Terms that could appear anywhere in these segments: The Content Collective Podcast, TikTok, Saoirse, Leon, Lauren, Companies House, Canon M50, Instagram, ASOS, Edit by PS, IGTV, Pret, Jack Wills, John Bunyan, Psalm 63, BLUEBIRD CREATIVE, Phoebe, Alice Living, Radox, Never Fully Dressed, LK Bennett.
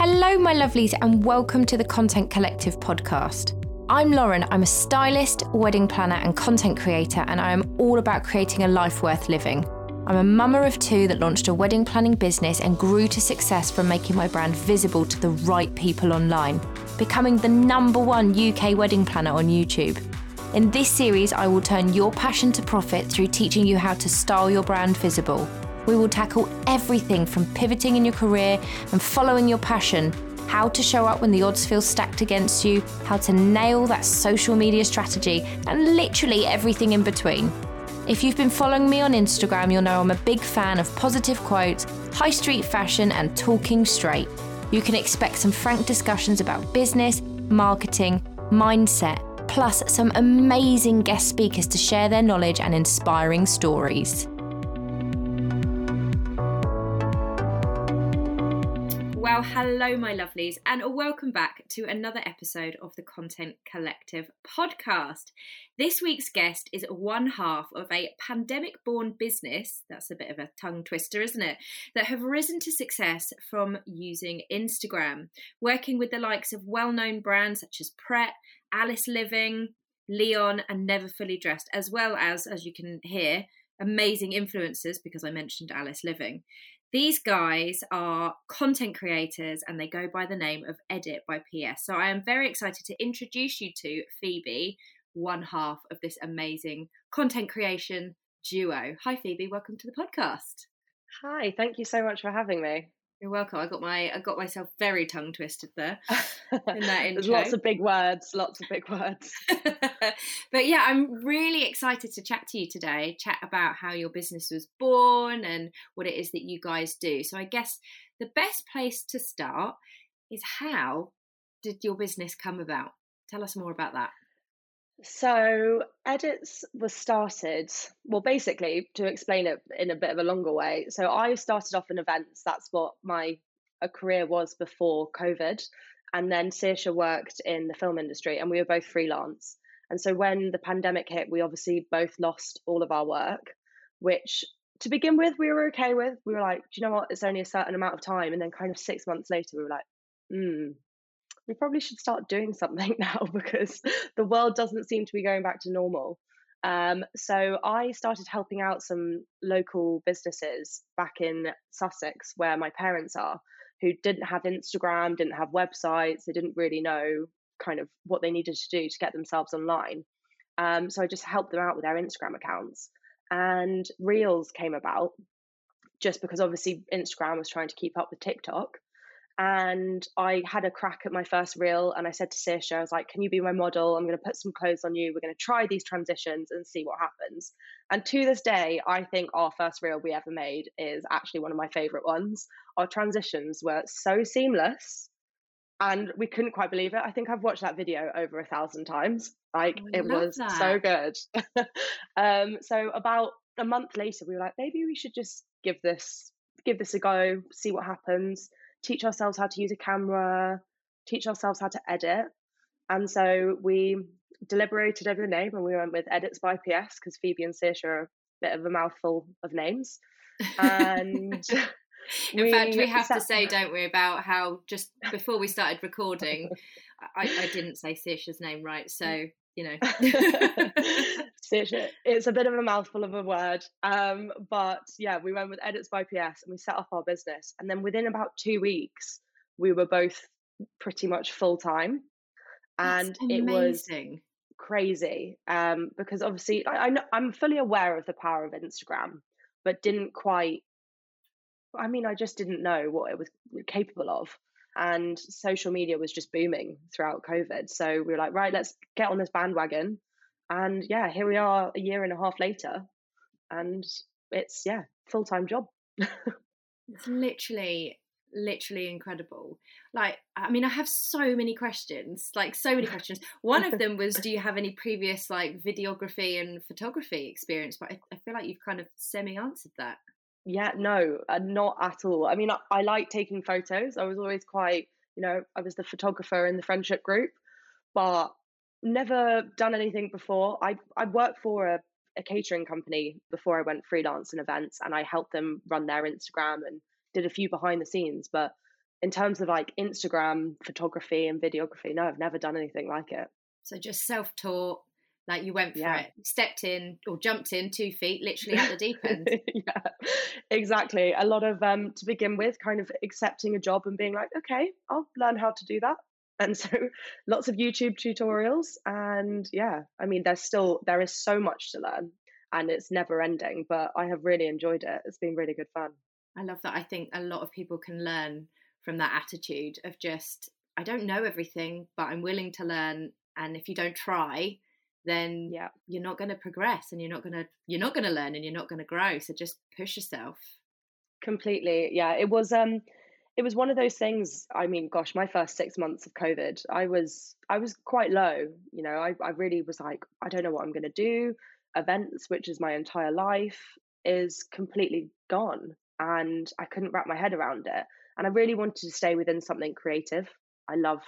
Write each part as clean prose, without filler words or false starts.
Hello my lovelies and welcome to the Content Collective podcast. I'm Lauren, I'm a stylist, wedding planner and content creator, and I am all about creating a life worth living. I'm a mama of two that launched a wedding planning business and grew to success from making my brand visible to the right people online, becoming the #1 UK wedding planner on YouTube. In this series, I will turn your passion to profit through teaching you how to style your brand visible. We will tackle everything from pivoting in your career and following your passion, how to show up when the odds feel stacked against you, how to nail that social media strategy, and literally everything in between. If you've been following me on Instagram, you'll know I'm a big fan of positive quotes, high street fashion, and talking straight. You can expect some frank discussions about business, marketing, mindset, plus some amazing guest speakers to share their knowledge and inspiring stories. Well, hello, my lovelies, and welcome back to another episode of the Content Collective podcast. This week's guest is one half of a pandemic-born business, that's a bit of a tongue twister, isn't it, that have risen to success from using Instagram, working with the likes of well-known brands such as Pret, Alice Living, Leon, and Never Fully Dressed, as well as you can hear, amazing influencers, because I mentioned Alice Living. These guys are content creators and they go by the name of Edit by PS. So I am very excited to introduce you to Phoebe, one half of this amazing content creation duo. Hi Phoebe, welcome to the podcast. Hi, thank you so much for having me. You're welcome. I got myself very tongue twisted there in that intro. Lots of big words. But yeah, I'm really excited to chat to you today, chat about how your business was born and what it is that you guys do. So I guess the best place to start is, how did your business come about? Tell us more about that. So Edits was started, well, basically to explain it in a bit of a longer way. So I started off in events. That's what my career was before COVID. And then Saoirse worked in the film industry and we were both freelance. And so when the pandemic hit, we obviously both lost all of our work, which to begin with, we were okay with. We were like, do you know what? It's only a certain amount of time. And then kind of 6 months later, we were like, we probably should start doing something now because the world doesn't seem to be going back to normal. So I started helping out some local businesses back in Sussex, where my parents are, who didn't have Instagram, didn't have websites. They didn't really know kind of what they needed to do to get themselves online. So I just helped them out with their Instagram accounts. And Reels came about just because obviously Instagram was trying to keep up with TikTok. And I had a crack at my first reel and I said to Saoirse, I was like, can you be my model? I'm going to put some clothes on you. We're going to try these transitions and see what happens. And to this day, I think our first reel we ever made is actually one of my favourite ones. Our transitions were so seamless and we couldn't quite believe it. I think I've watched that video over 1,000 times. Like, it was so good. So about a month later, we were like, maybe we should just give this a go, see what happens. Teach ourselves how to use a camera, teach ourselves how to edit. And so we deliberated over the name and we went with Edits by PS because Phoebe and Saoirse are a bit of a mouthful of names. And In fact, we have to say, don't we, about how just before we started recording, I didn't say Saoirse's name right. So, you know. Saoirse, it's a bit of a mouthful of a word. But yeah, we went with Edits by PS and we set up our business. And then within about 2 weeks, we were both pretty much full time. And it was crazy because obviously I'm fully aware of the power of Instagram, but I just didn't know what it was capable of. And social media was just booming throughout COVID. So we were like, right, let's get on this bandwagon. And yeah, here we are a year and a half later. And it's, yeah, full-time job. It's literally incredible. Like, I mean, I have so many questions. One of them was, do you have any previous like videography and photography experience? But I feel like you've kind of semi-answered that. Yeah, no, not at all. I mean, I like taking photos. I was always quite, I was the photographer in the friendship group, but never done anything before. I worked for a catering company before I went freelance in events, and I helped them run their Instagram and did a few behind the scenes, but in terms of like Instagram photography and videography, no, I've never done anything like it. So just self-taught, like you went for it, stepped in or jumped in 2 feet, literally at the deep end. Yeah, exactly. A lot of, to begin with, kind of accepting a job and being like, okay, I'll learn how to do that. And so lots of YouTube tutorials. And yeah, I mean, there is so much to learn and it's never ending, but I have really enjoyed it. It's been really good fun. I love that. I think a lot of people can learn from that attitude of just, I don't know everything, but I'm willing to learn. And if you don't try, then you're not going to progress and you're not going to learn and you're not going to grow. So just push yourself. Completely. Yeah. It was one of those things. I mean, gosh, my first 6 months of COVID, I was quite low. You know, I really was like, I don't know what I'm going to do. Events, which is my entire life, is completely gone. And I couldn't wrap my head around it. And I really wanted to stay within something creative. I love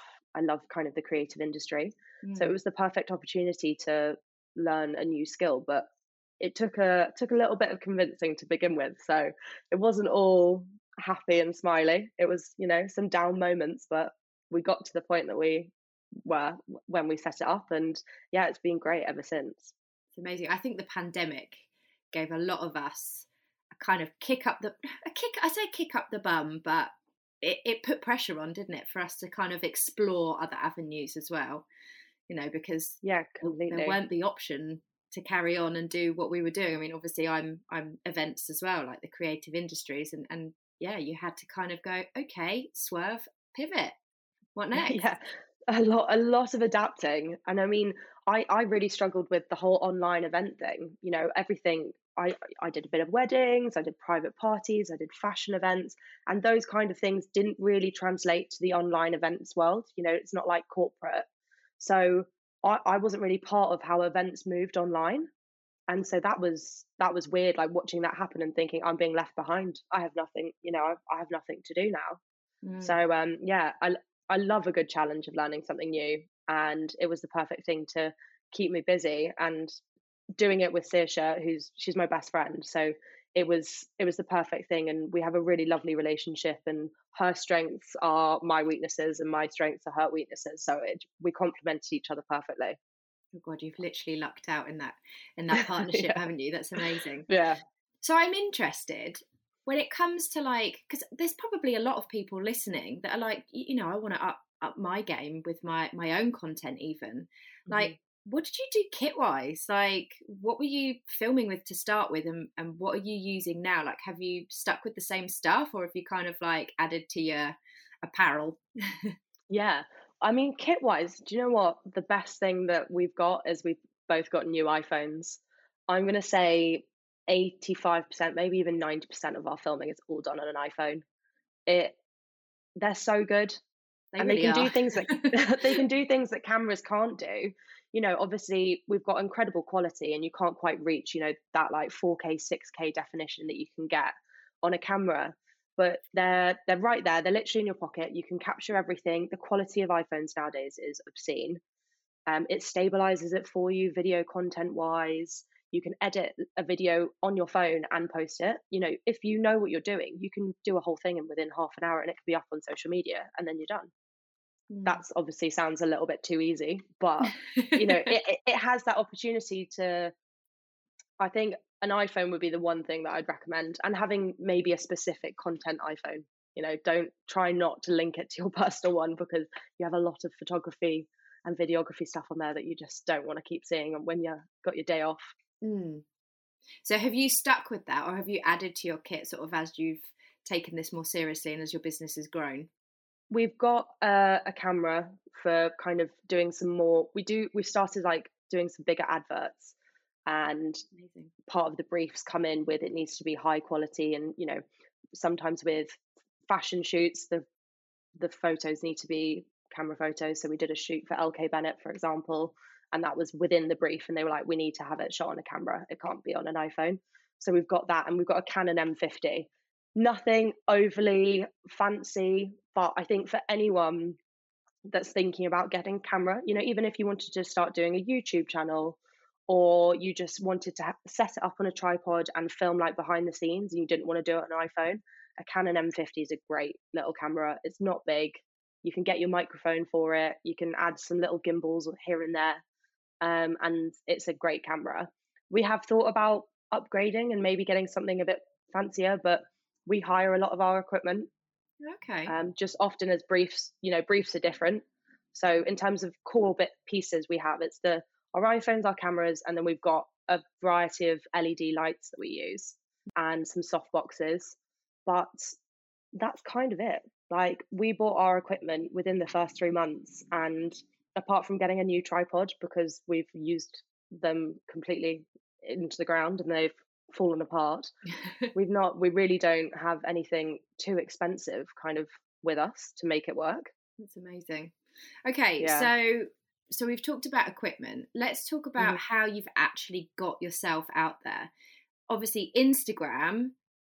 kind of the creative industry. Mm. So it was the perfect opportunity to learn a new skill, but it took a little bit of convincing to begin with. So it wasn't all happy and smiley. It was, you know, some down moments, but we got to the point that we were when we set it up, and yeah, it's been great ever since. It's amazing. I think the pandemic gave a lot of us a kind of kick up the bum, but it put pressure on, didn't it, for us to kind of explore other avenues as well, you know, because there weren't the option to carry on and do what we were doing. I mean, obviously I'm events as well, like the creative industries, and yeah, you had to kind of go, okay, swerve, pivot, what next? Yeah, a lot of adapting. And I mean, I really struggled with the whole online event thing, you know, everything. I did a bit of weddings, I did private parties, I did fashion events, and those kind of things didn't really translate to the online events world. You know, it's not like corporate. So I wasn't really part of how events moved online. And so that was weird, like watching that happen and thinking, I'm being left behind. I have nothing, you know, I have nothing to do now. Mm. So yeah, I love a good challenge of learning something new. And it was the perfect thing to keep me busy, and doing it with Saoirse, she's my best friend. So it was the perfect thing, and we have a really lovely relationship, and her strengths are my weaknesses and my strengths are her weaknesses. So we complement each other perfectly. Oh God, you've literally lucked out in that partnership, yeah. Haven't you? That's amazing. Yeah. So I'm interested when it comes to like, because there's probably a lot of people listening that are like, you know, I want to up my game with my own content even. Mm-hmm. Like, what did you do kit-wise? Like, what were you filming with to start with, and what are you using now? Like, have you stuck with the same stuff, or have you kind of like added to your apparel? Yeah. I mean, kit-wise, do you know what? The best thing that we've got is we've both got new iPhones. I'm going to say 85%, maybe even 90% of our filming is all done on an iPhone. They're so good. They can do things that cameras can't do. You know, obviously we've got incredible quality, and you can't quite reach, you know, that like 4K, 6K definition that you can get on a camera. But they're right there. They're literally in your pocket. You can capture everything. The quality of iPhones nowadays is obscene. It stabilizes it for you, video content wise. You can edit a video on your phone and post it. You know, if you know what you're doing, you can do a whole thing and within half an hour, and it could be up on social media, and then you're done. That's obviously sounds a little bit too easy, but you know, it has that opportunity to, I think an iPhone would be the one thing that I'd recommend, and having maybe a specific content iPhone, you know, don't try not to link it to your personal one, because you have a lot of photography and videography stuff on there that you just don't want to keep seeing when you've got your day off. Mm. So have you stuck with that, or have you added to your kit sort of as you've taken this more seriously and as your business has grown? We've got a camera for kind of doing some more. We started like doing some bigger adverts, and amazing. Part of the briefs come in with it needs to be high quality, and you know, sometimes with fashion shoots, the photos need to be camera photos. So we did a shoot for LK Bennett, for example, and that was within the brief, and they were like, we need to have it shot on a camera. It can't be on an iPhone. So we've got that, and we've got a Canon M50. Nothing overly fancy, but I think for anyone that's thinking about getting camera, you know, even if you wanted to start doing a YouTube channel, or you just wanted to set it up on a tripod and film like behind the scenes, and you didn't want to do it on an iPhone, a Canon M50 is a great little camera. It's not big. You can get your microphone for it. You can add some little gimbals here and there. And it's a great camera. We have thought about upgrading and maybe getting something a bit fancier, but we hire a lot of our equipment. Okay. Just often as briefs, you know, briefs are different. So in terms of core bit pieces we have, it's our iPhones, our cameras, and then we've got a variety of LED lights that we use and some soft boxes. But that's kind of it. Like, we bought our equipment within the first 3 months, and apart from getting a new tripod because we've used them completely into the ground and they've fallen apart, we really don't have anything too expensive kind of with us to make it work. That's amazing. Okay, yeah. So we've talked about equipment. Let's talk about how you've actually got yourself out there. Obviously, Instagram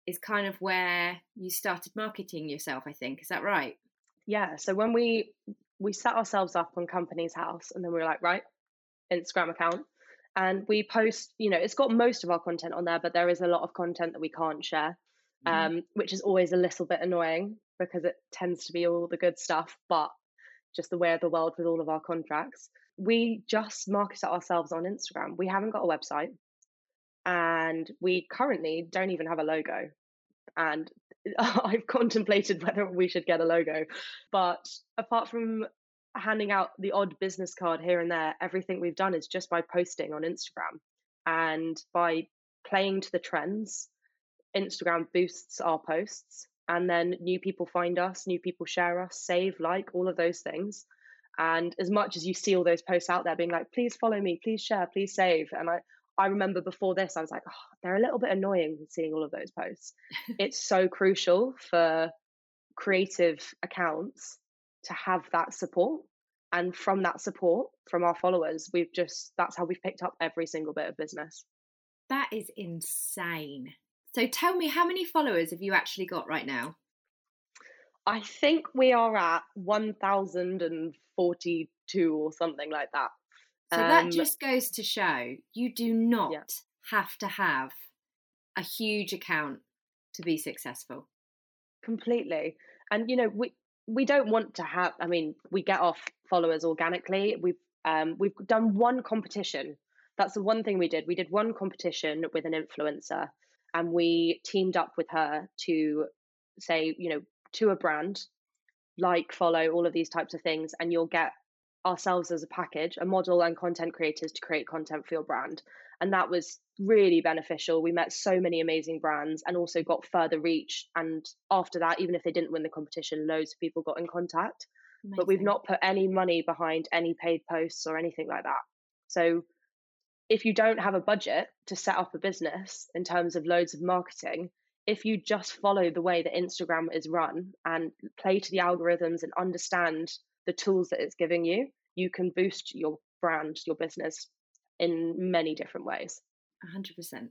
is kind of where you started marketing yourself, I think. Is that right? Yeah. So when we set ourselves up on Companies House, and then we were like, right, Instagram account. And we post, you know, it's got most of our content on there, but there is a lot of content that we can't share, which is always a little bit annoying because it tends to be all the good stuff, but just the way of the world with all of our contracts. We just market ourselves on Instagram. We haven't got a website, and we currently don't even have a logo. And I've contemplated whether we should get a logo, but apart from handing out the odd business card here and there, everything we've done is just by posting on Instagram and by playing to the trends. Instagram boosts our posts, and then new people find us, new people share us, save, like, all of those things. And as much as you see all those posts out there being like, please follow me, please share, please save. And I remember before this, I was like, oh, they're a little bit annoying seeing all of those posts. It's so crucial for creative accounts to have that support. And from that support, from our followers, that's how we've picked up every single bit of business. That is insane. So tell me, how many followers have you actually got right now? I think we are at 1,042 or something like that. So that just goes to show you do not have to have a huge account to be successful. Completely. And, you know, we don't want to have, I mean, we get off followers organically. We've done one competition. That's the one thing we did. We did one competition with an influencer, and we teamed up with her to say, you know, to a brand, like, follow, all of these types of things, and you'll get ourselves as a package, a model and content creators to create content for your brand. And that was really beneficial. We met so many amazing brands and also got further reach. And after that, even if they didn't win the competition, loads of people got in contact. Amazing. But we've not put any money behind any paid posts or anything like that. So if you don't have a budget to set up a business in terms of loads of marketing, if you just follow the way that Instagram is run and play to the algorithms and understand the tools that it's giving you, you can boost your brand, your business in many different ways. 100%.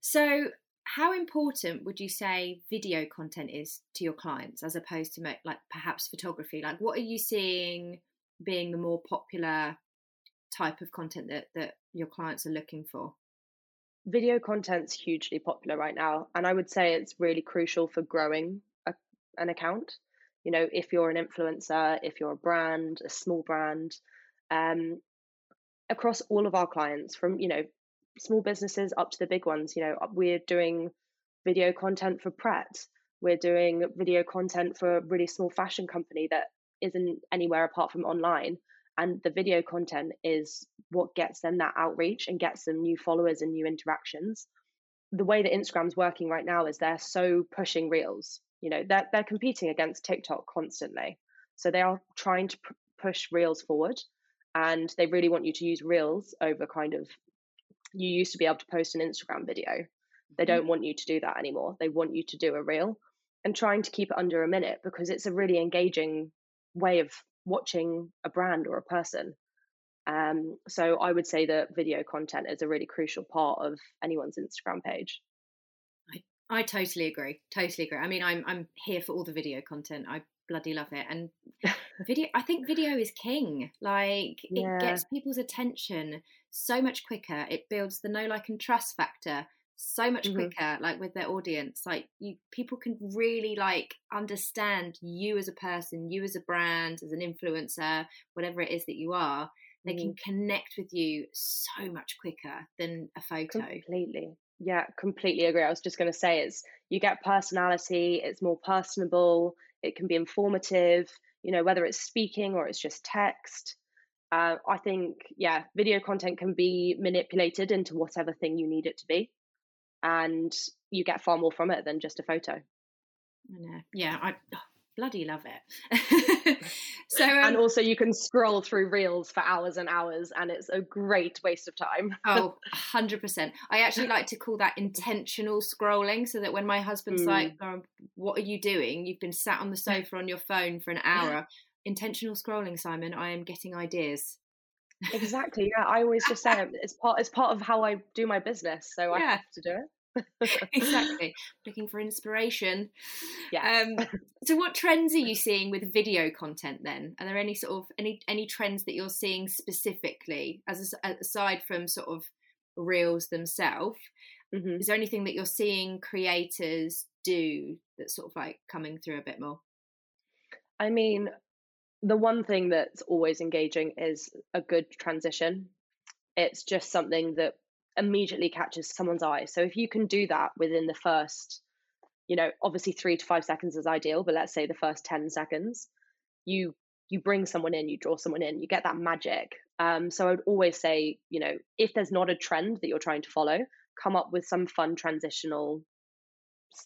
So how important would you say video content is to your clients as opposed to like perhaps photography? Like, what are you seeing being the more popular type of content that your clients are looking for? Video content's hugely popular right now, and I would say it's really crucial for growing an account. You know, if you're an influencer, if you're a brand, a small brand, across all of our clients, from, you know, small businesses up to the big ones, you know, we're doing video content for Pret. We're doing video content for a really small fashion company that isn't anywhere apart from online. And the video content is what gets them that outreach and gets them new followers and new interactions. The way that Instagram's working right now is they're so pushing Reels. You know, they're competing against TikTok constantly. So they are trying to push Reels forward, and they really want you to use Reels over kind of, you used to be able to post an Instagram video. They don't want you to do that anymore. They want you to do a Reel, and trying to keep it under a minute because it's a really engaging way of watching a brand or a person. So I would say that video content is a really crucial part of anyone's Instagram page. I totally agree. I mean, I'm here for all the video content. I bloody love it. And video, I think video is king. Like, it gets people's attention so much quicker. It builds the know, like, and trust factor so much quicker, like with their audience, like you, people can really like understand you as a person, you as a brand, as an influencer, whatever it is that you are. They can connect with you so much quicker than a photo. Completely. Yeah, completely agree. I was just going to say, it's, you get personality, it's more personable, it can be informative, you know, whether it's speaking or it's just text. I think, yeah, video content can be manipulated into whatever thing you need it to be. And you get far more from it than just a photo. I know. Yeah, I bloody love it. So and also you can scroll through reels for hours and hours, and it's a great waste of time. 100%. I actually like to call that intentional scrolling, so that when my husband's like, oh, what are you doing? You've been sat on the sofa on your phone for an hour. Intentional scrolling, Simon. I am getting ideas. Exactly. Yeah, I always just say it's part of how I do my business, so I have to do it. Exactly, looking for inspiration. So what trends are you seeing with video content then? Are there any sort of any trends that you're seeing specifically, as aside from sort of reels themselves? Is there anything that you're seeing creators do that's sort of like coming through a bit more? I mean, the one thing that's always engaging is a good transition. It's just something that immediately catches someone's eye. So if you can do that within the first, you know, obviously 3 to 5 seconds is ideal, but let's say the first 10 seconds, you bring someone in, you draw someone in, you get that magic. So I would always say, you know, if there's not a trend that you're trying to follow, come up with some fun transitional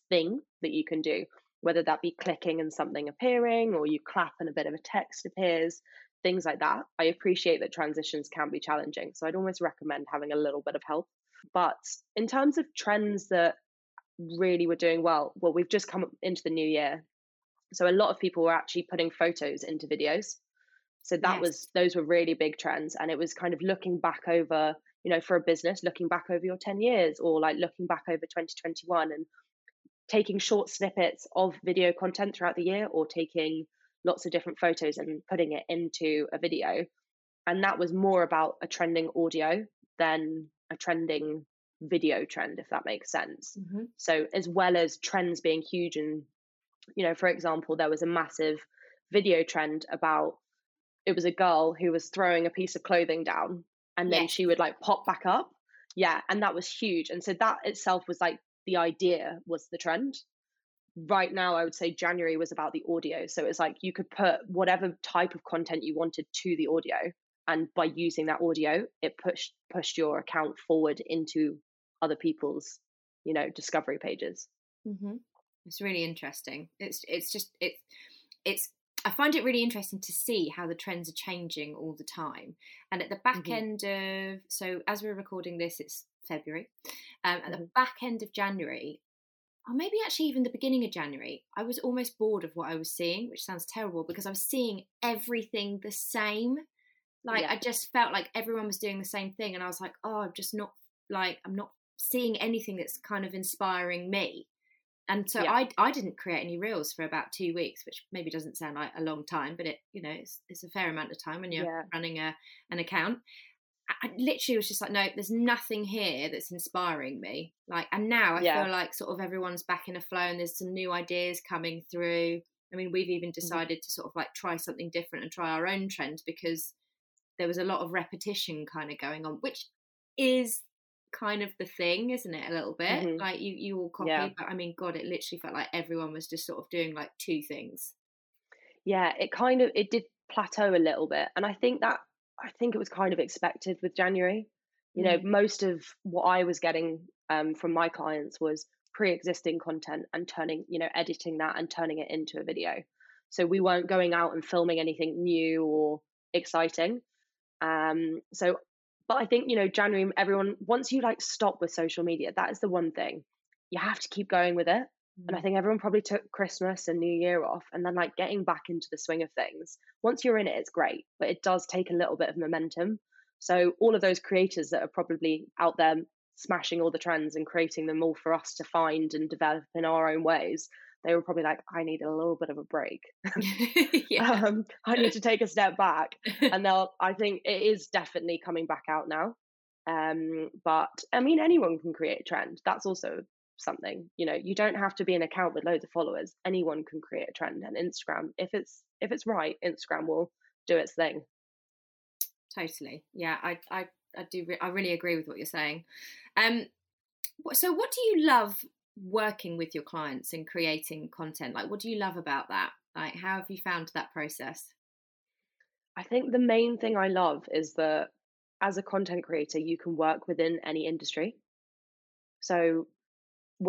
thing that you can do, whether that be clicking and something appearing, or you clap and a bit of a text appears, things like that. I appreciate that transitions can be challenging, so I'd almost recommend having a little bit of help. But in terms of trends that really were doing well, we've just come into the new year, so a lot of people were actually putting photos into videos. So that was, those were really big trends, and it was kind of looking back over, you know, for a business, looking back over your 10 years or like looking back over 2021 and taking short snippets of video content throughout the year, or taking lots of different photos and putting it into a video. And that was more about a trending audio than a trending video trend, if that makes sense. So as well as trends being huge, and, you know, for example, there was a massive video trend about, it was a girl who was throwing a piece of clothing down and then she would like pop back up. Yeah. And that was huge. And so that itself was like, the idea was the trend. Right now, I would say January was about the audio. So it's like you could put whatever type of content you wanted to the audio. And by using that audio, it pushed your account forward into other people's, you know, discovery pages. It's really interesting. It's I find it really interesting to see how the trends are changing all the time. And at the back end of, so as we're recording this, it's February. At the back end of January, or maybe actually even the beginning of January, I was almost bored of what I was seeing, which sounds terrible because I was seeing everything the same. Like I just felt like everyone was doing the same thing, and I was like, oh, I'm not seeing anything that's kind of inspiring me. And so I didn't create any reels for about 2 weeks, which maybe doesn't sound like a long time, but it, you know, it's a fair amount of time when you're running an account. I literally was just like, no, there's nothing here that's inspiring me. Like, and now I feel like sort of everyone's back in a flow, and there's some new ideas coming through. I mean, we've even decided to sort of like try something different and try our own trend, because there was a lot of repetition kind of going on, which is kind of the thing, isn't it? A little bit like you all copy, but I mean, God, it literally felt like everyone was just sort of doing like two things. Yeah, it did plateau a little bit, and I think it was kind of expected with January. You know, most of what I was getting from my clients was pre-existing content and editing that and turning it into a video. So we weren't going out and filming anything new or exciting. But I think, you know, January, everyone, once you like stop with social media, that is the one thing. You have to keep going with it. And I think everyone probably took Christmas and New Year off, and then like getting back into the swing of things. Once you're in it, it's great, but it does take a little bit of momentum. So all of those creators that are probably out there smashing all the trends and creating them all for us to find and develop in our own ways, they were probably like, I need a little bit of a break. I need to take a step back. And I think it is definitely coming back out now. But I mean, anyone can create a trend. That's also something, you know, you don't have to be an account with loads of followers. Anyone can create a trend, and Instagram, if it's right, Instagram will do its thing. Totally. Yeah, I really agree with what you're saying. So what do you love working with your clients and creating content? Like, what do you love about that? Like, how have you found that process? I think the main thing I love is that as a content creator, you can work within any industry. So,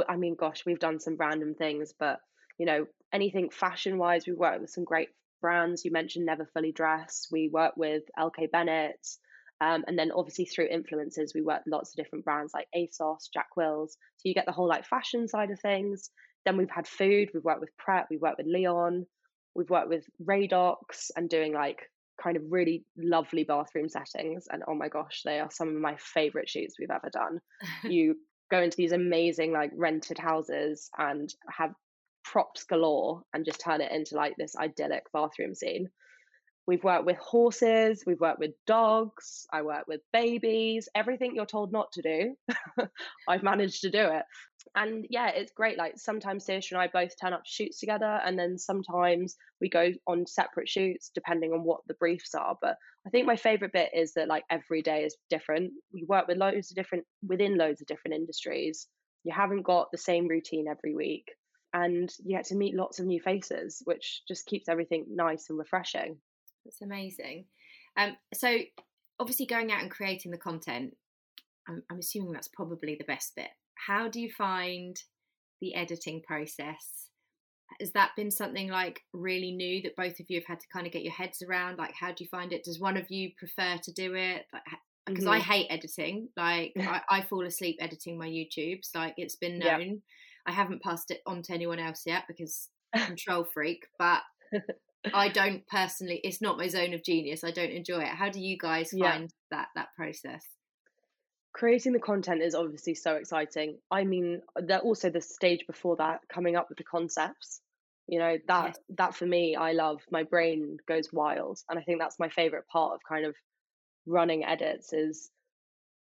I mean, gosh, we've done some random things, but, you know, anything fashion wise, we work with some great brands. You mentioned Never Fully Dressed. We work with LK Bennett. And then obviously through influencers, we work with lots of different brands like ASOS, Jack Wills. So you get the whole like fashion side of things. Then we've had food. We've worked with Pret. We've worked with Leon. We've worked with Radox and doing like kind of really lovely bathroom settings. And oh my gosh, they are some of my favorite shoots we've ever done. You go into these amazing like rented houses and have props galore and just turn it into like this idyllic bathroom scene. We've worked with horses, we've worked with dogs, I work with babies, everything you're told not to do, I've managed to do it. And yeah, it's great. Like sometimes Saoirse and I both turn up to shoots together, and then sometimes we go on separate shoots depending on what the briefs are. But I think my favorite bit is that like every day is different. We work with within loads of different industries. You haven't got the same routine every week, and you get to meet lots of new faces, which just keeps everything nice and refreshing. It's amazing. So obviously going out and creating the content, I'm assuming that's probably the best bit. How do you find the editing process? Has that been something like really new that both of you have had to kind of get your heads around? Like, how do you find it? Does one of you prefer to do it? Because I hate editing. Like I fall asleep editing my YouTubes. Like, it's been known. Yeah. I haven't passed it on to anyone else yet because I'm control freak, but I don't personally, it's not my zone of genius. I don't enjoy it. How do you guys find that process? Creating the content is obviously so exciting. I mean, also the stage before that, coming up with the concepts, you know, that for me, I love, my brain goes wild. And I think that's my favorite part of kind of running edits is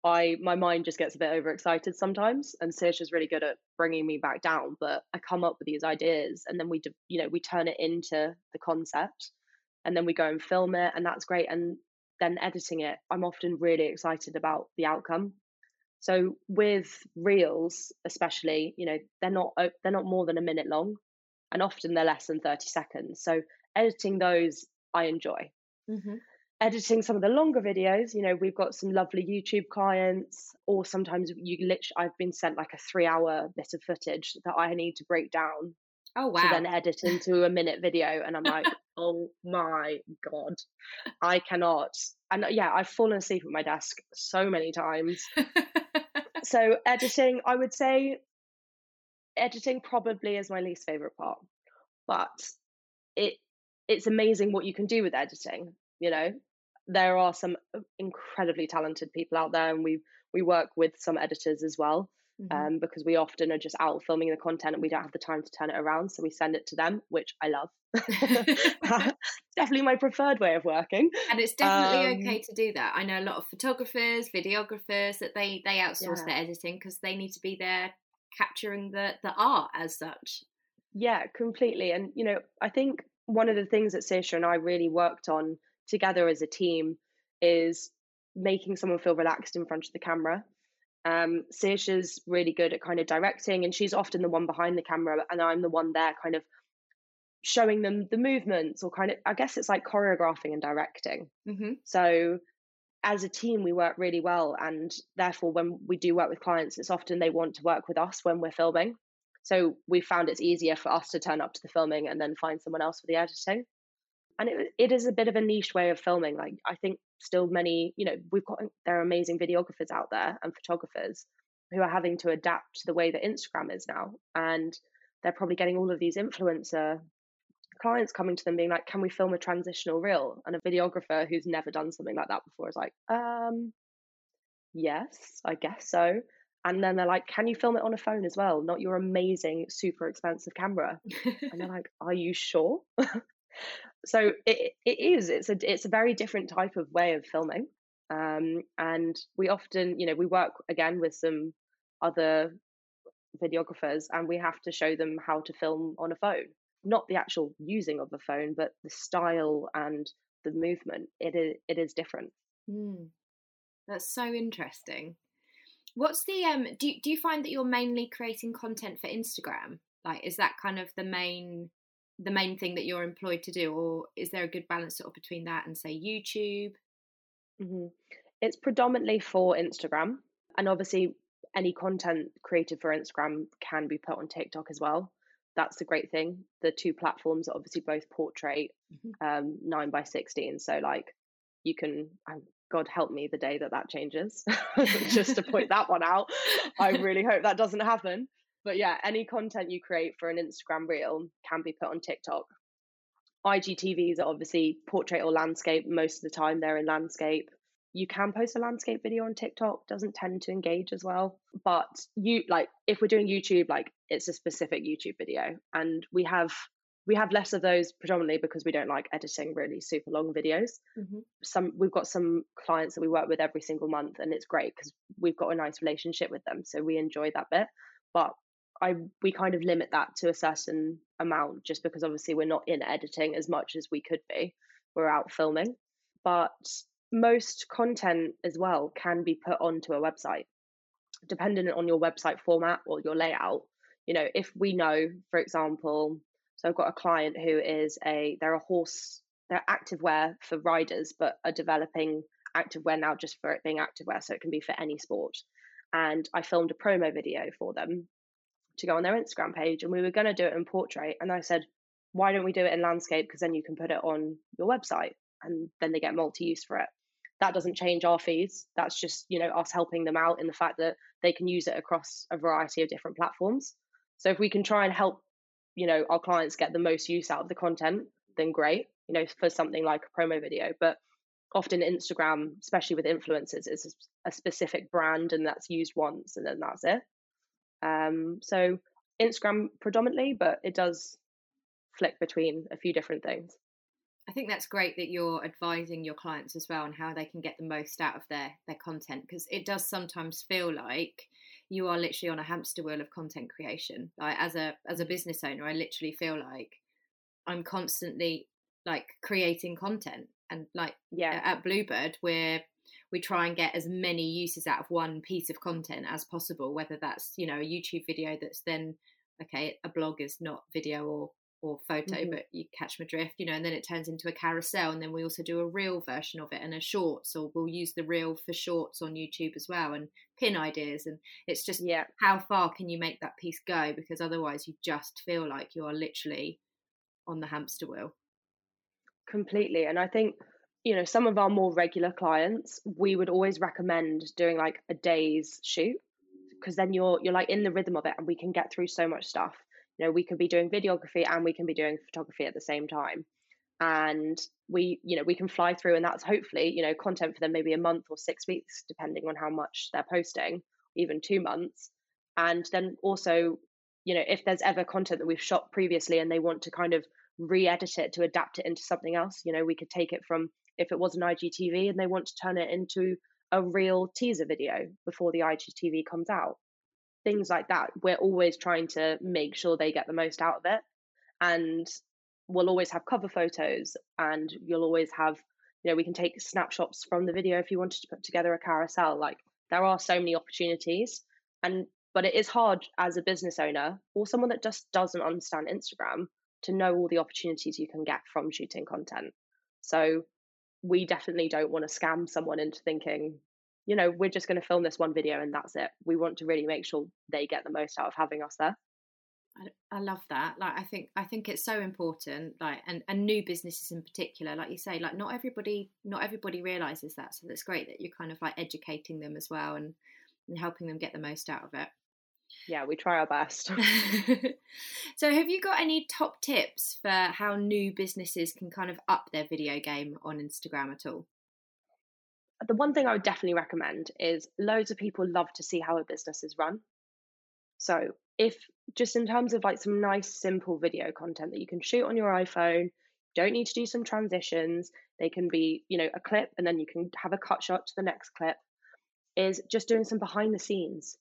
my mind just gets a bit overexcited sometimes. And Saoirse is really good at bringing me back down, but I come up with these ideas and then we turn it into the concept and then we go and film it, and that's great. And then editing it, I'm often really excited about the outcome. So with reels, especially, you know, they're not more than a minute long, and often they're less than 30 seconds. So editing those, I enjoy. Mm-hmm. Editing some of the longer videos, you know, we've got some lovely YouTube clients, or sometimes I've been sent like a 3-hour bit of footage that I need to break down. Oh, wow. To then edit into a minute video. And I'm like, oh my God, I cannot. And yeah, I've fallen asleep at my desk so many times. So editing, I would say editing probably is my least favorite part, but it's amazing what you can do with editing. You know, there are some incredibly talented people out there, and we work with some editors as well, because we often are just out filming the content and we don't have the time to turn it around, so we send it to them, which I love. Definitely my preferred way of working, and it's definitely okay to do that. I know a lot of photographers, videographers, that they outsource their editing because they need to be there capturing the art as such. Yeah, completely. And you know, I think one of the things that Saoirse and I really worked on together as a team is making someone feel relaxed in front of the camera. Saoirse's really good at kind of directing, and she's often the one behind the camera, and I'm the one there kind of showing them the movements, or kind of, I guess it's like choreographing and directing. Mm-hmm. So as a team, we work really well, and therefore when we do work with clients, it's often they want to work with us when we're filming. So we found it's easier for us to turn up to the filming and then find someone else for the editing. And it is a bit of a niche way of filming. Like, I think still many, you know, there are amazing videographers out there and photographers who are having to adapt to the way that Instagram is now. And they're probably getting all of these influencer clients coming to them being like, can we film a transitional reel? And a videographer who's never done something like that before is like, yes, I guess so. And then they're like, can you film it on a phone as well? Not your amazing, super expensive camera. And they're like, are you sure? So it's a very different type of way of filming. And we often, you know, we work again with some other videographers, and we have to show them how to film on a phone, not the actual using of the phone, but the style and the movement. It is different. Mm. That's so interesting. What's the do you find that you're mainly creating content for Instagram? Like, is that kind of the main thing that you're employed to do, or is there a good balance sort of between that and say YouTube? Mm-hmm. It's predominantly for Instagram, and obviously any content created for Instagram can be put on TikTok as well. That's the great thing. The two platforms are obviously both portrait, 9 by 16. So like you can, God help me the day that changes, just to point that one out. I really hope that doesn't happen. But yeah, any content you create for an Instagram reel can be put on TikTok. IGTVs are obviously portrait or landscape. Most of the time they're in landscape. You can post a landscape video on TikTok, doesn't tend to engage as well. But you like if we're doing YouTube, like it's a specific YouTube video. And we have less of those predominantly because we don't like editing really super long videos. Mm-hmm. We've got some clients that we work with every single month, and it's great because we've got a nice relationship with them. So we enjoy that bit. But we kind of limit that to a certain amount just because obviously we're not in editing as much as we could be. We're out filming. But most content as well can be put onto a website, depending on your website format or your layout. You know, if we know, for example, so I've got a client who is they're activewear for riders, but are developing activewear now just for it being activewear. So it can be for any sport. And I filmed a promo video for them to go on their Instagram page. And we were going to do it in portrait. And I said, why don't we do it in landscape? Because then you can put it on your website and then they get multi-use for it. That doesn't change our fees. That's just, you know, us helping them out in the fact that they can use it across a variety of different platforms. So if we can try and help, you know, our clients get the most use out of the content, then great, you know, for something like a promo video. But often Instagram, especially with influencers, is a specific brand and that's used once and then that's it. So Instagram predominantly, but it does flick between a few different things. I think that's great that you're advising your clients as well on how they can get the most out of their content, because it does sometimes feel like you are literally on a hamster wheel of content creation. Like as a business owner, I literally feel like I'm constantly like creating content, and like at Bluebird, we try and get as many uses out of one piece of content as possible, whether that's, you know, a YouTube video that's then, okay, a blog is not video or photo, mm-hmm. but you catch my drift, you know, and then it turns into a carousel, and then we also do a reel version of it and a shorts, or we'll use the reel for shorts on YouTube as well, and pin ideas. And it's just how far can you make that piece go, because otherwise you just feel like you are literally on the hamster wheel. Completely. And I think, you know, some of our more regular clients, we would always recommend doing like a day's shoot, because then you're like in the rhythm of it, and we can get through so much stuff. You know, we can be doing videography and we can be doing photography at the same time. And we, you know, we can fly through, and that's hopefully, you know, content for them maybe a month or 6 weeks, depending on how much they're posting, even 2 months. And then also, you know, if there's ever content that we've shot previously and they want to kind of re-edit it to adapt it into something else, you know, we could take it from, if it was an IGTV and they want to turn it into a real teaser video before the IGTV comes out. Things like that. We're always trying to make sure they get the most out of it. And we'll always have cover photos, and you'll always have, you know, we can take snapshots from the video if you wanted to put together a carousel. Like, there are so many opportunities. But it is hard as a business owner or someone that just doesn't understand Instagram to know all the opportunities you can get from shooting content. So we definitely don't want to scam someone into thinking, you know, we're just going to film this one video and that's it. We want to really make sure they get the most out of having us there. I love that. Like, I think it's so important, like, and new businesses in particular, like you say, like not everybody realizes that. So that's great that you're kind of like educating them as well and helping them get the most out of it. Yeah, we try our best. So have you got any top tips for how new businesses can kind of up their video game on Instagram at all? The one thing I would definitely recommend is loads of people love to see how a business is run. So if just in terms of like some nice, simple video content that you can shoot on your iPhone, don't need to do some transitions. They can be, you know, a clip and then you can have a cut shot to the next clip, is just doing some behind the scenes.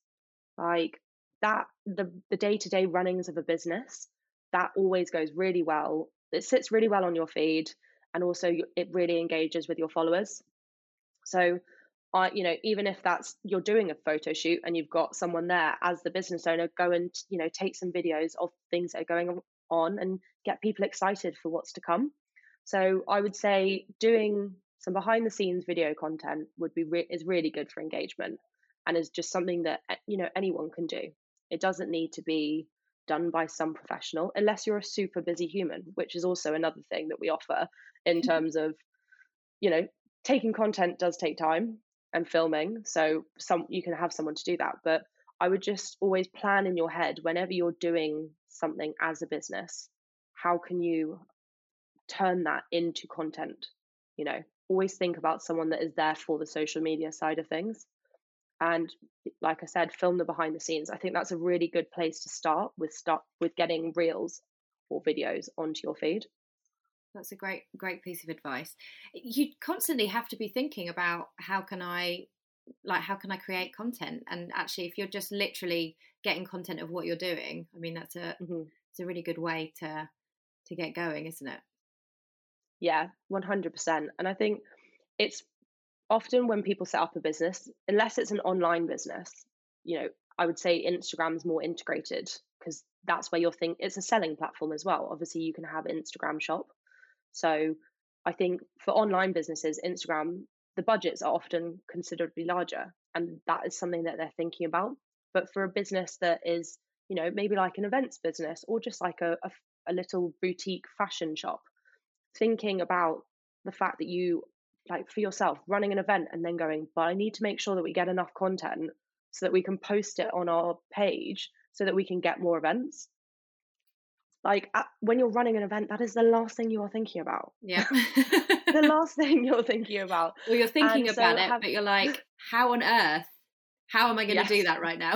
Like that, the day-to-day runnings of a business, that always goes really well. It sits really well on your feed, and also it really engages with your followers. So, you know, even if that's, you're doing a photo shoot and you've got someone there as the business owner, go and, you know, take some videos of things that are going on and get people excited for what's to come. So I would say doing some behind the scenes video content would be is really good for engagement, and is just something that, you know, anyone can do. It doesn't need to be done by some professional, unless you're a super busy human, which is also another thing that we offer in terms of, you know, taking content does take time and filming. So you can have someone to do that. But I would just always plan in your head, whenever you're doing something as a business, how can you turn that into content? You know, always think about someone that is there for the social media side of things. And like I said, film the behind the scenes. I think that's a really good place to start with getting reels or videos onto your feed. That's a great piece of advice. You constantly have to be thinking about how can I create content? And actually, if you're just literally getting content of what you're doing, I mean, that's a it's a really good way to get going, isn't it? Yeah, 100%. And I think it's often when people set up a business, unless it's an online business, you know, I would say Instagram's more integrated, because that's where it's a selling platform as well. Obviously, you can have Instagram Shop. So I think for online businesses, Instagram, the budgets are often considerably larger, and that is something that they're thinking about. But for a business that is, you know, maybe like an events business, or just like a little boutique fashion shop, thinking about the fact that you, like for yourself, running an event and then going, but I need to make sure that we get enough content so that we can post it on our page so that we can get more events. Like when you're running an event, that is the last thing you are thinking about. Yeah. The last thing you're thinking about. Well, you're thinking about it, but you're like, how on earth? How am I going to do that right now?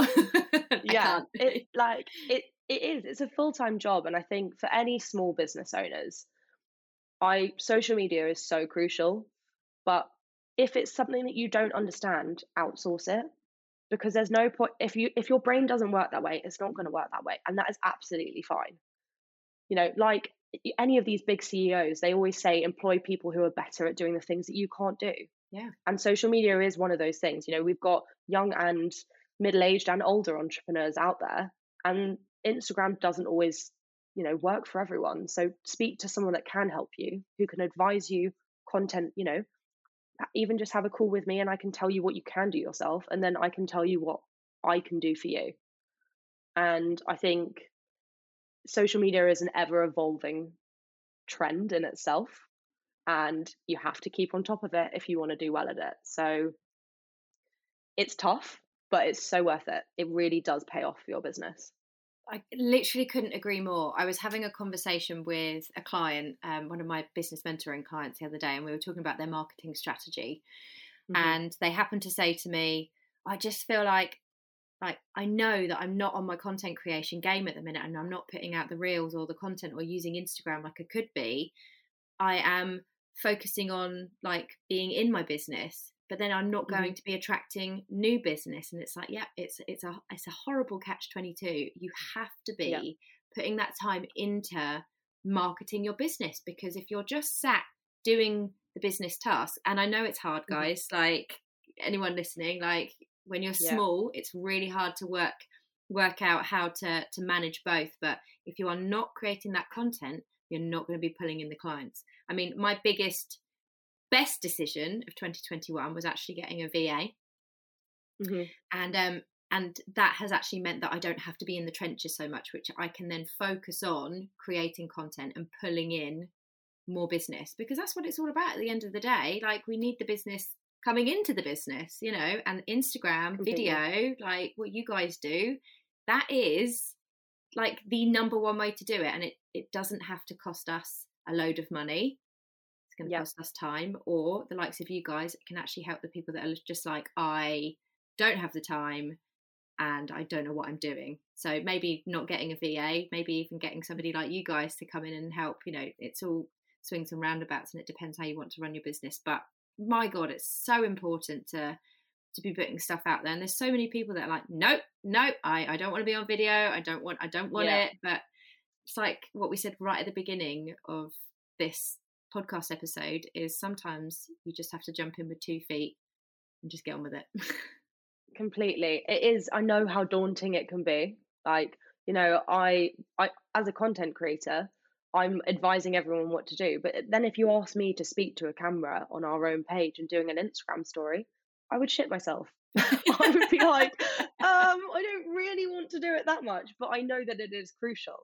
Yeah. It's a full-time job. And I think for any small business owners, social media is so crucial, but if it's something that you don't understand, outsource it, because there's no point. If your brain doesn't work that way, it's not going to work that way. And that is absolutely fine. You know, like any of these big CEOs, they always say employ people who are better at doing the things that you can't do. Yeah. And social media is one of those things. You know, we've got young and middle-aged and older entrepreneurs out there, and Instagram doesn't always, you know, work for everyone. So speak to someone that can help you, who can advise you content, you know, even just have a call with me and I can tell you what you can do yourself, and then I can tell you what I can do for you. And I think social media is an ever evolving trend in itself, and you have to keep on top of it if you want to do well at it. So it's tough, but it's so worth it. It really does pay off for your business. I literally couldn't agree more. I was having a conversation with a client, one of my business mentoring clients the other day, and we were talking about their marketing strategy. Mm-hmm. And they happened to say to me, I just feel like I know that I'm not on my content creation game at the minute, and I'm not putting out the reels or the content or using Instagram like I could be. I am focusing on like being in my business, but then I'm not going to be attracting new business. And it's like, yeah, it's a horrible catch-22. You have to be putting that time into marketing your business, because if you're just sat doing the business task, and I know it's hard, guys, like anyone listening, like when you're small, it's really hard to work out how to manage both. But if you are not creating that content, you're not going to be pulling in the clients. I mean, my best decision of 2021 was actually getting a VA, and that has actually meant that I don't have to be in the trenches so much, which I can then focus on creating content and pulling in more business, because that's what it's all about at the end of the day. Like, we need the business coming into the business, you know, and Instagram video, like what you guys do, that is like the number one way to do it, and it doesn't have to cost us a load of money. Going to cost us time, or the likes of you guys can actually help the people that are just like, I don't have the time and I don't know what I'm doing. So maybe not getting a VA, maybe even getting somebody like you guys to come in and help. You know, it's all swings and roundabouts, and it depends how you want to run your business. But my God, it's so important to be putting stuff out there. And there's so many people that are like, nope, I don't want to be on video. I don't want it. But it's like what we said right at the beginning of this podcast episode is sometimes you just have to jump in with 2 feet and just get on with it. Completely. It is. I know how daunting it can be. Like, you know, I as a content creator, I'm advising everyone what to do. But then if you ask me to speak to a camera on our own page and doing an Instagram story, I would shit myself. I would be like, I don't really want to do it that much, but I know that it is crucial,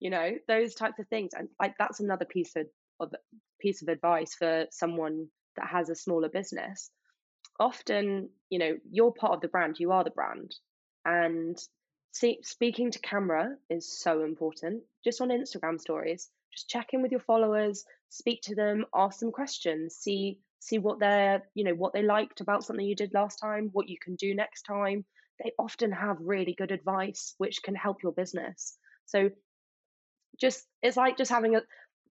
you know, those types of things. And like, that's another piece of advice for someone that has a smaller business. Often, you know, you're part of the brand, you are the brand. And speaking to camera is so important. Just on Instagram stories, just check in with your followers, speak to them, ask them questions, see what they're, you know, what they liked about something you did last time, what you can do next time. They often have really good advice which can help your business. So just, it's like just having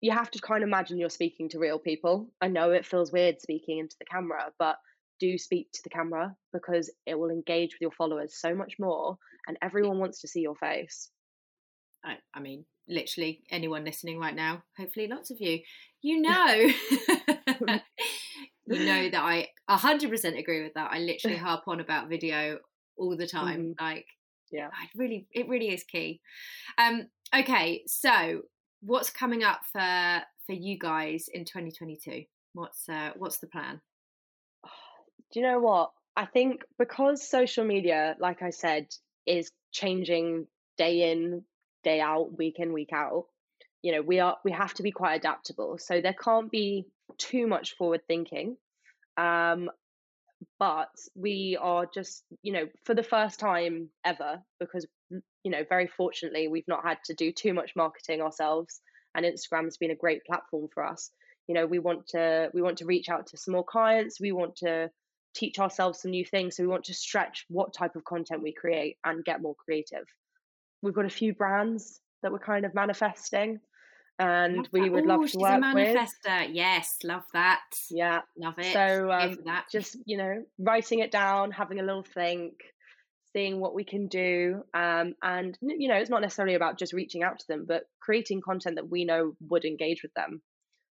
you have to kind of imagine you're speaking to real people. I know it feels weird speaking into the camera, but do speak to the camera because it will engage with your followers so much more, and everyone wants to see your face. I mean, literally anyone listening right now, hopefully lots of you, you know, you know that I 100% agree with that. I literally harp on about video all the time. Like, yeah, it really is key. Okay. So what's coming up for you guys in 2022? What's the plan? Do you know what? I think because social media, like I said, is changing day in, day out, week in, week out, you know, we have to be quite adaptable. So there can't be too much forward thinking. But we are just, you know, for the first time ever, because, you know, very fortunately, we've not had to do too much marketing ourselves, and Instagram has been a great platform for us. You know, we want to reach out to some more clients. We want to teach ourselves some new things. So we want to stretch what type of content we create and get more creative. We've got a few brands that we're kind of manifesting, and we would love to work with. Yes, love that. Yeah, love it. So just, you know, writing it down, having a little think, seeing what we can do, and you know, it's not necessarily about just reaching out to them, but creating content that we know would engage with them.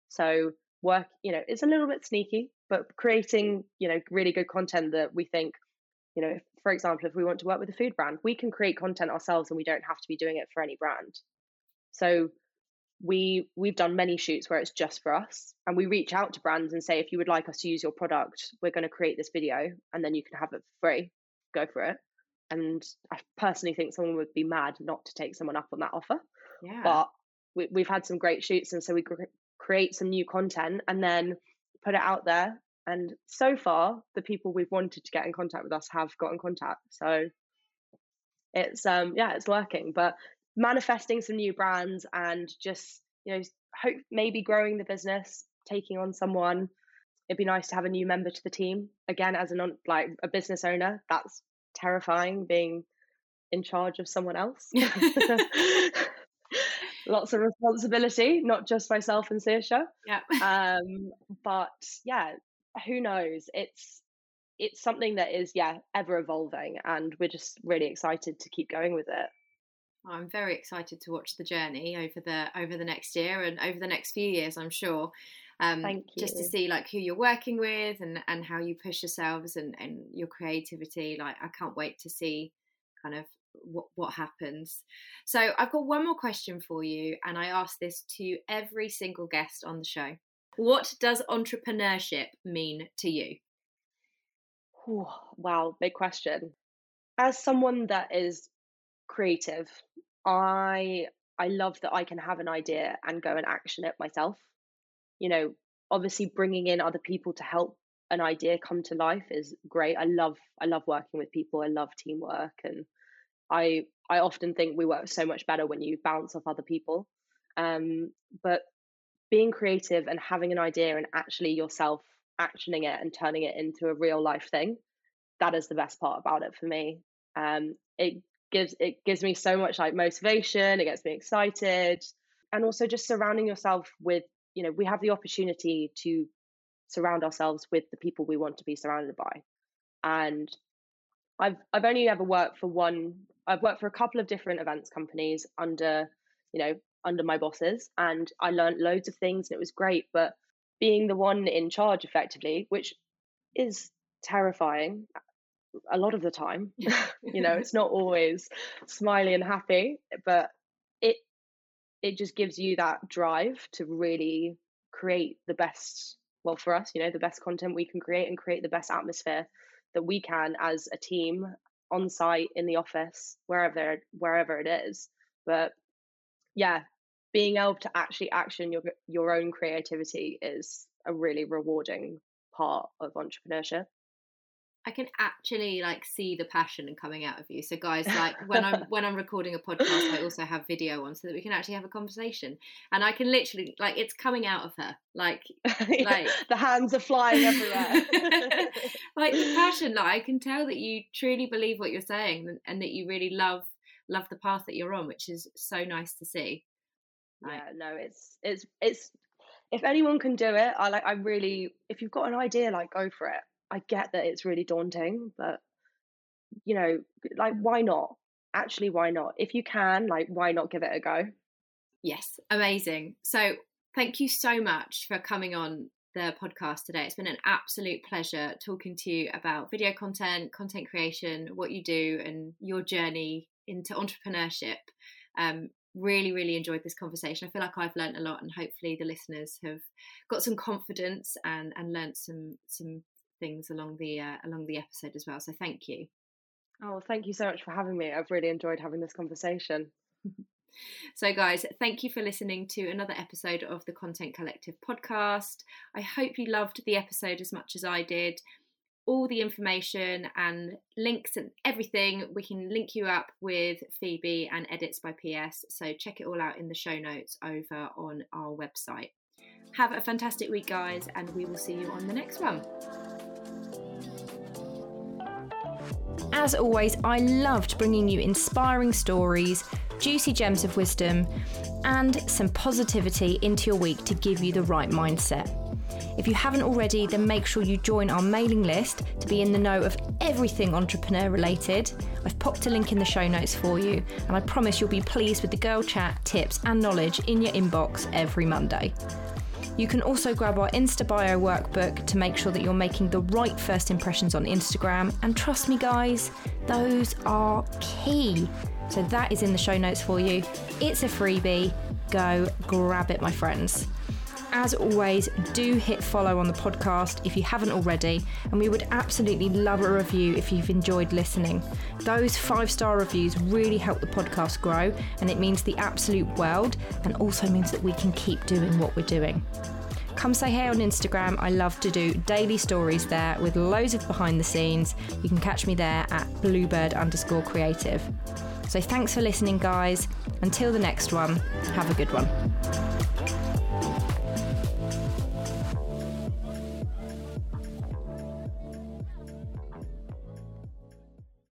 So work, you know, it's a little bit sneaky, but creating, you know, really good content that we think, you know, for example, if we want to work with a food brand, we can create content ourselves and we don't have to be doing it for any brand. So we've done many shoots where it's just for us, and we reach out to brands and say, if you would like us to use your product, we're going to create this video and then you can have it for free, go for it. And I personally think someone would be mad not to take someone up on that offer. Yeah. But we've had some great shoots, and so we create some new content and then put it out there, and so far the people we've wanted to get in contact with us have got in contact. So it's it's working. But manifesting some new brands, and just, you know, hope maybe growing the business, taking on someone. It'd be nice to have a new member to the team again. As a business owner, that's terrifying, being in charge of someone else. Lots of responsibility, not just myself and Saoirse. Yeah. But yeah, who knows? It's something that is, ever evolving, and we're just really excited to keep going with it. I'm very excited to watch the journey over the next year and over the next few years, I'm sure. Thank you. Just to see like who you're working with and how you push yourselves and your creativity. Like, I can't wait to see kind of what happens. So I've got one more question for you, and I ask this to every single guest on the show. What does entrepreneurship mean to you? Ooh, wow, big question. As someone that is creative, I love that I can have an idea and go and action it myself. You know, obviously bringing in other people to help an idea come to life is great. I love working with people. I love teamwork, and I often think we work so much better when you bounce off other people. But being creative and having an idea and actually yourself actioning it and turning it into a real life thing, that is the best part about it for me. It gives me so much like motivation. It gets me excited, and also just surrounding yourself with you know, we have the opportunity to surround ourselves with the people we want to be surrounded by. And I've only ever worked for one. I've worked for a couple of different events companies under my bosses, and I learned loads of things and it was great. But being the one in charge effectively, which is terrifying a lot of the time, you know, it's not always smiley and happy, but it just gives you that drive to really create the best, well, for us, you know, the best content we can create and create the best atmosphere that we can as a team on site, in the office, wherever it is. But yeah, being able to actually action your own creativity is a really rewarding part of entrepreneurship. I can actually like see the passion coming out of you. So guys, like when I'm recording a podcast, I also have video on so that we can actually have a conversation, and I can literally, like, it's coming out of her. Like the hands are flying everywhere. Like the passion, like I can tell that you truly believe what you're saying and that you really love the path that you're on, which is so nice to see. Like, yeah, no, it's if anyone can do it, if you've got an idea, like, go for it. I get that it's really daunting, but, you know, like, why not? Actually, why not? If you can, like, why not give it a go? Yes, amazing. So thank you so much for coming on the podcast today. It's been an absolute pleasure talking to you about video content creation, what you do and your journey into entrepreneurship. Really, really enjoyed this conversation. I feel like I've learned a lot, and hopefully the listeners have got some confidence and learned some things along the episode as well. So thank you. Oh, thank you so much for having me. I've really enjoyed having this conversation. So guys, thank you for listening to another episode of the Content Collective podcast. I hope you loved the episode as much as I did. All the information and links and everything, we can link you up with Phoebe and Edits by PS. So check it all out in the show notes over on our website. Have a fantastic week, guys, and we will see you on the next one. As always, I loved bringing you inspiring stories, juicy gems of wisdom, and some positivity into your week to give you the right mindset. If you haven't already, then make sure you join our mailing list to be in the know of everything entrepreneur related. I've popped a link in the show notes for you, and I promise you'll be pleased with the girl chat, tips and knowledge in your inbox every Monday. You can also grab our Insta bio workbook to make sure that you're making the right first impressions on Instagram. And trust me, guys, those are key. So that is in the show notes for you. It's a freebie. Go grab it, my friends. As always, do hit follow on the podcast if you haven't already, and we would absolutely love a review if you've enjoyed listening. Those 5-star reviews really help the podcast grow, and it means the absolute world, and also means that we can keep doing what we're doing. Come say hey on Instagram. I love to do daily stories there with loads of behind the scenes. You can catch me there at @bluebird_creative. So thanks for listening, guys. Until the next one, have a good one.